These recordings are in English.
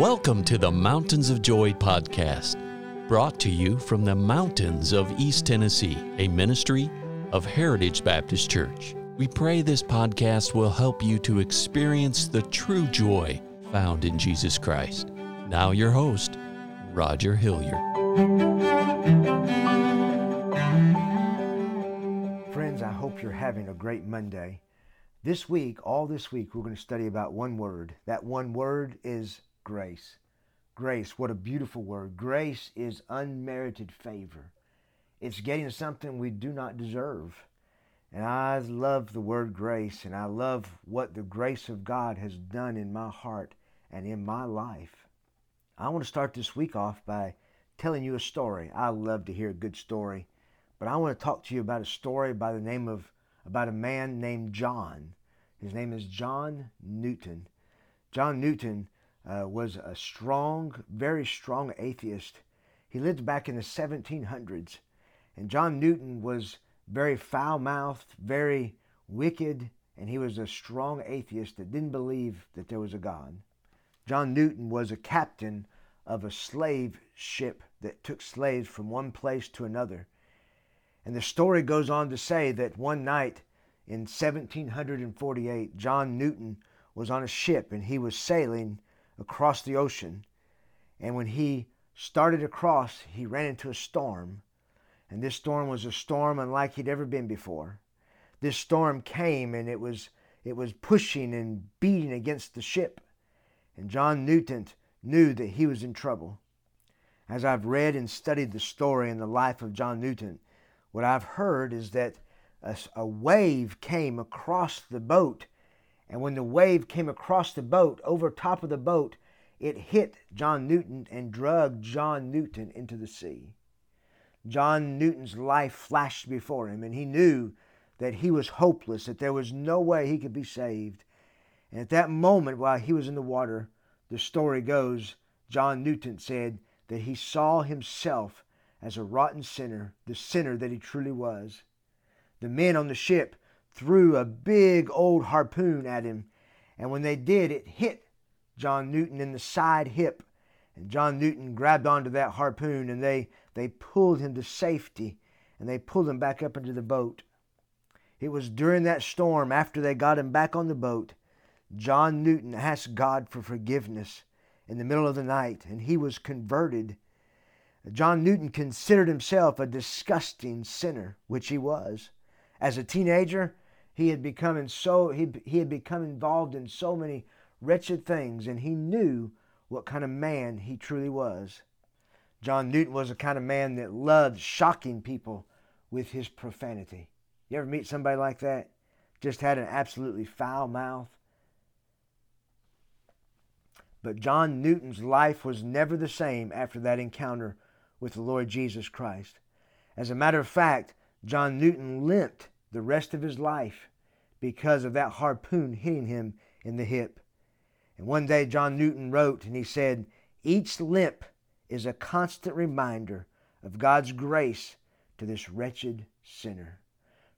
Welcome to the Mountains of Joy podcast, brought to you from the mountains of East Tennessee, a ministry of Heritage Baptist Church. We pray this podcast will help you to experience the true joy found in Jesus Christ. Now your host, Roger Hilliard. Friends, I hope you're having a great Monday. This week, all this week, we're going to study about one word. That one word is grace. Grace, what a beautiful word. Grace is unmerited favor. It's getting something we do not deserve. And I love the word grace, and I love what the grace of God has done in my heart and in my life. I want to start this week off by telling you a story. I love to hear a good story, but I want to talk to you about a story by the name of, about a man named John. His name is John Newton. John Newton was a strong, very strong atheist. He lived back in the 1700s. And John Newton was very foul-mouthed, very wicked, and he was a strong atheist that didn't believe that there was a God. John Newton was a captain of a slave ship that took slaves from one place to another. And the story goes on to say that one night in 1748, John Newton was on a ship and he was sailing across the ocean, and when he started across, he ran into a storm, and this storm was a storm unlike he'd ever been before. This storm came, and it was pushing and beating against the ship, and John Newton knew that he was in trouble. As I've read and studied the story and the life of John Newton, what I've heard is that a wave came across the boat. And when the wave came across the boat, over top of the boat, it hit John Newton and dragged John Newton into the sea. John Newton's life flashed before him, and he knew that he was hopeless, that there was no way he could be saved. And at that moment, while he was in the water, the story goes, John Newton said that he saw himself as a rotten sinner, the sinner that he truly was. The men on the ship threw a big old harpoon at him, and when they did, it hit John Newton in the side hip, and John Newton grabbed onto that harpoon, and they pulled him to safety, and they pulled him back up into the boat. It was during that storm, after they got him back on the boat, John Newton asked God for forgiveness in the middle of the night, and he was converted. John Newton considered himself a disgusting sinner, which he was. As a teenager, he had become involved in so many wretched things, and he knew what kind of man he truly was. John Newton was the kind of man that loved shocking people with his profanity. You ever meet somebody like that? Just had an absolutely foul mouth. But John Newton's life was never the same after that encounter with the Lord Jesus Christ. As a matter of fact, John Newton limped the rest of his life because of that harpoon hitting him in the hip. And one day John Newton wrote, and he said, "Each limp is a constant reminder of God's grace to this wretched sinner."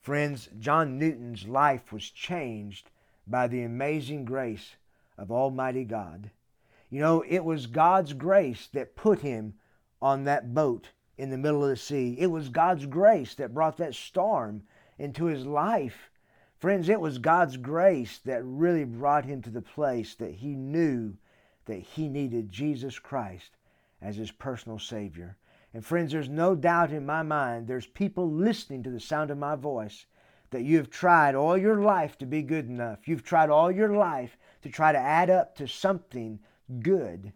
Friends, John Newton's life was changed by the amazing grace of Almighty God. You know, it was God's grace that put him on that boat in the middle of the sea. It was God's grace that brought that storm into his life. Friends, it was God's grace that really brought him to the place that he knew that he needed Jesus Christ as his personal Savior. And friends, there's no doubt in my mind, there's people listening to the sound of my voice that you've tried all your life to be good enough. You've tried all your life to try to add up to something good.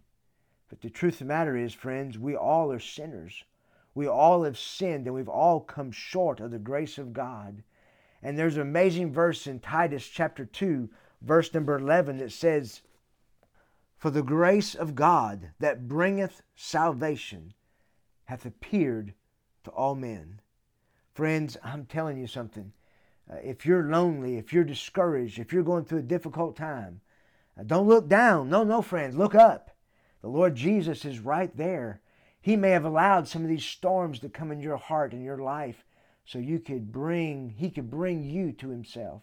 But the truth of the matter is, friends, we all are sinners. We all have sinned, and we've all come short of the grace of God. And there's an amazing verse in Titus chapter 2, verse number 11 that says, "For the grace of God that bringeth salvation hath appeared to all men." Friends, I'm telling you something. If you're lonely, if you're discouraged, if you're going through a difficult time, don't look down. No, friends, look up. The Lord Jesus is right there. He may have allowed some of these storms to come in your heart and your life so he could bring you to himself.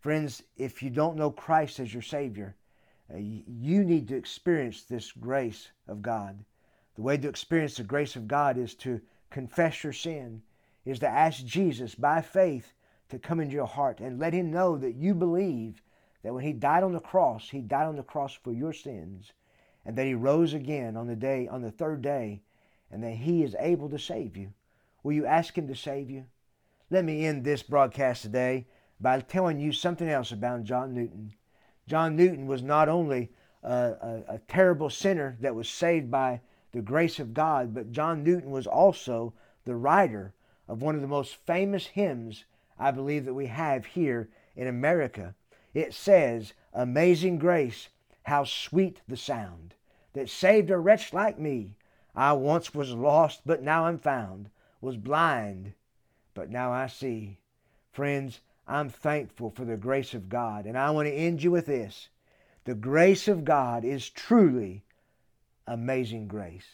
Friends, if you don't know Christ as your Savior, You need to experience this grace of God. The way to experience the grace of God is to confess your sin, is to ask Jesus by faith to come into your heart and let Him know that you believe that when He died on the cross for your sins, and that He rose again on the third day, and that He is able to save you. Will you ask Him to save you? Let me end this broadcast today by telling you something else about John Newton. John Newton was not only a terrible sinner that was saved by the grace of God, but John Newton was also the writer of one of the most famous hymns I believe that we have here in America. It says, "Amazing grace, how sweet the sound, that saved a wretch like me. I once was lost, but now I'm found, was blind, but now I see." Friends, I'm thankful for the grace of God, and I want to end you with this. The grace of God is truly amazing grace.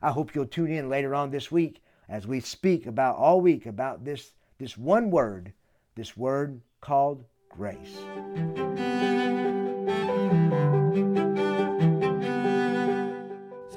I hope you'll tune in later on this week as we speak about all week about this one word, this word called grace.